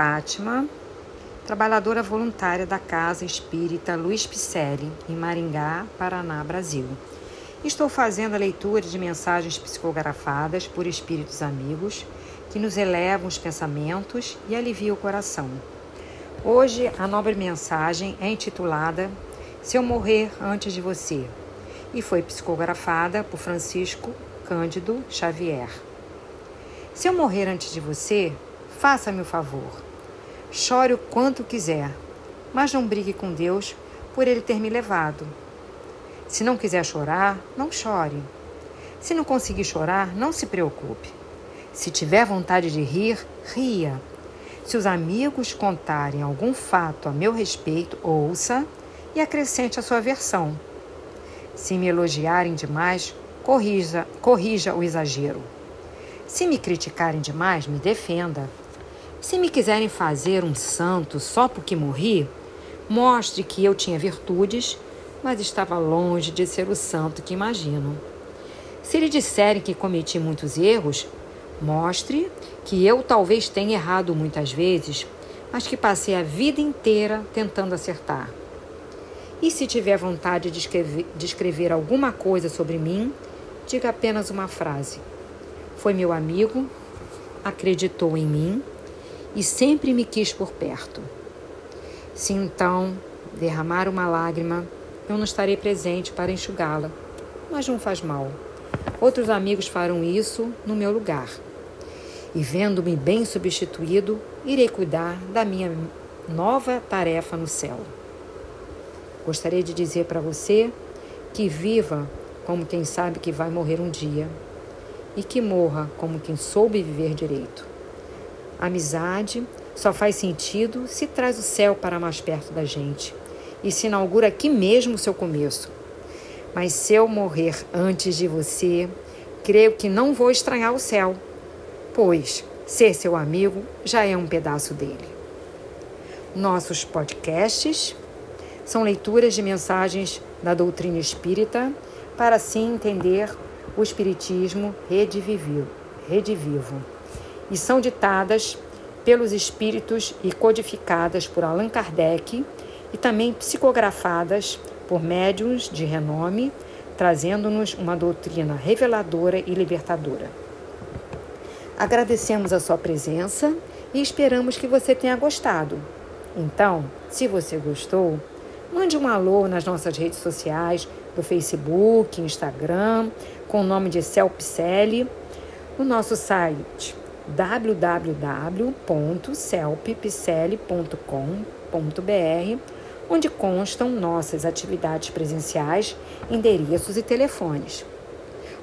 Fátima, trabalhadora voluntária da Casa Espírita Luiz Picelli, em Maringá, Paraná, Brasil. Estou fazendo a leitura de mensagens psicografadas por espíritos amigos que nos elevam os pensamentos e aliviam o coração. Hoje, a nobre mensagem é intitulada Se Eu Morrer Antes de Você e foi psicografada por Francisco Cândido Xavier. Se eu morrer antes de você, faça-me o favor. Chore o quanto quiser, mas não brigue com Deus por Ele ter me levado. Se não quiser chorar, não chore. Se não conseguir chorar, não se preocupe. Se tiver vontade de rir, ria. Se os amigos contarem algum fato a meu respeito, ouça e acrescente a sua versão. Se me elogiarem demais, corrija o exagero. Se me criticarem demais, me defenda. Se me quiserem fazer um santo só porque morri, mostre que eu tinha virtudes, mas estava longe de ser o santo que imagino. Se lhe disserem que cometi muitos erros, mostre que eu talvez tenha errado muitas vezes, mas que passei a vida inteira tentando acertar. E se tiver vontade de escrever alguma coisa sobre mim, diga apenas uma frase. Foi meu amigo, acreditou em mim e sempre me quis por perto. Se então derramar uma lágrima, eu não estarei presente para enxugá-la, mas não faz mal. Outros amigos farão isso no meu lugar. E vendo-me bem substituído, irei cuidar da minha nova tarefa no céu. Gostaria de dizer para você que viva como quem sabe que vai morrer um dia e que morra como quem soube viver direito. A amizade só faz sentido se traz o céu para mais perto da gente. E se inaugura aqui mesmo o seu começo. Mas se eu morrer antes de você, creio que não vou estranhar o céu, pois ser seu amigo já é um pedaço dele. Nossos podcasts são leituras de mensagens da doutrina espírita para assim entender o espiritismo redivivo. E são ditadas pelos espíritos e codificadas por Allan Kardec, e também psicografadas por médiuns de renome, trazendo-nos uma doutrina reveladora e libertadora. Agradecemos a sua presença e esperamos que você tenha gostado. Então, se você gostou, mande um alô nas nossas redes sociais, do Facebook, Instagram, com o nome de CelpCeli, no nosso site www.celppicelli.com.br, onde constam nossas atividades presenciais, endereços e telefones.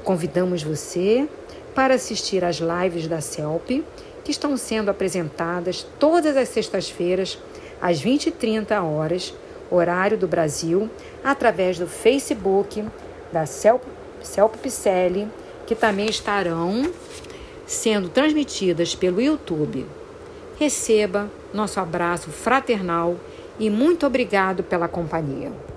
Convidamos você para assistir às lives da CELP, que estão sendo apresentadas todas as sextas-feiras, às 20h30, horário do Brasil, através do Facebook da CELP Picelli, que também estarão sendo transmitidas pelo YouTube. Receba nosso abraço fraternal e muito obrigado pela companhia.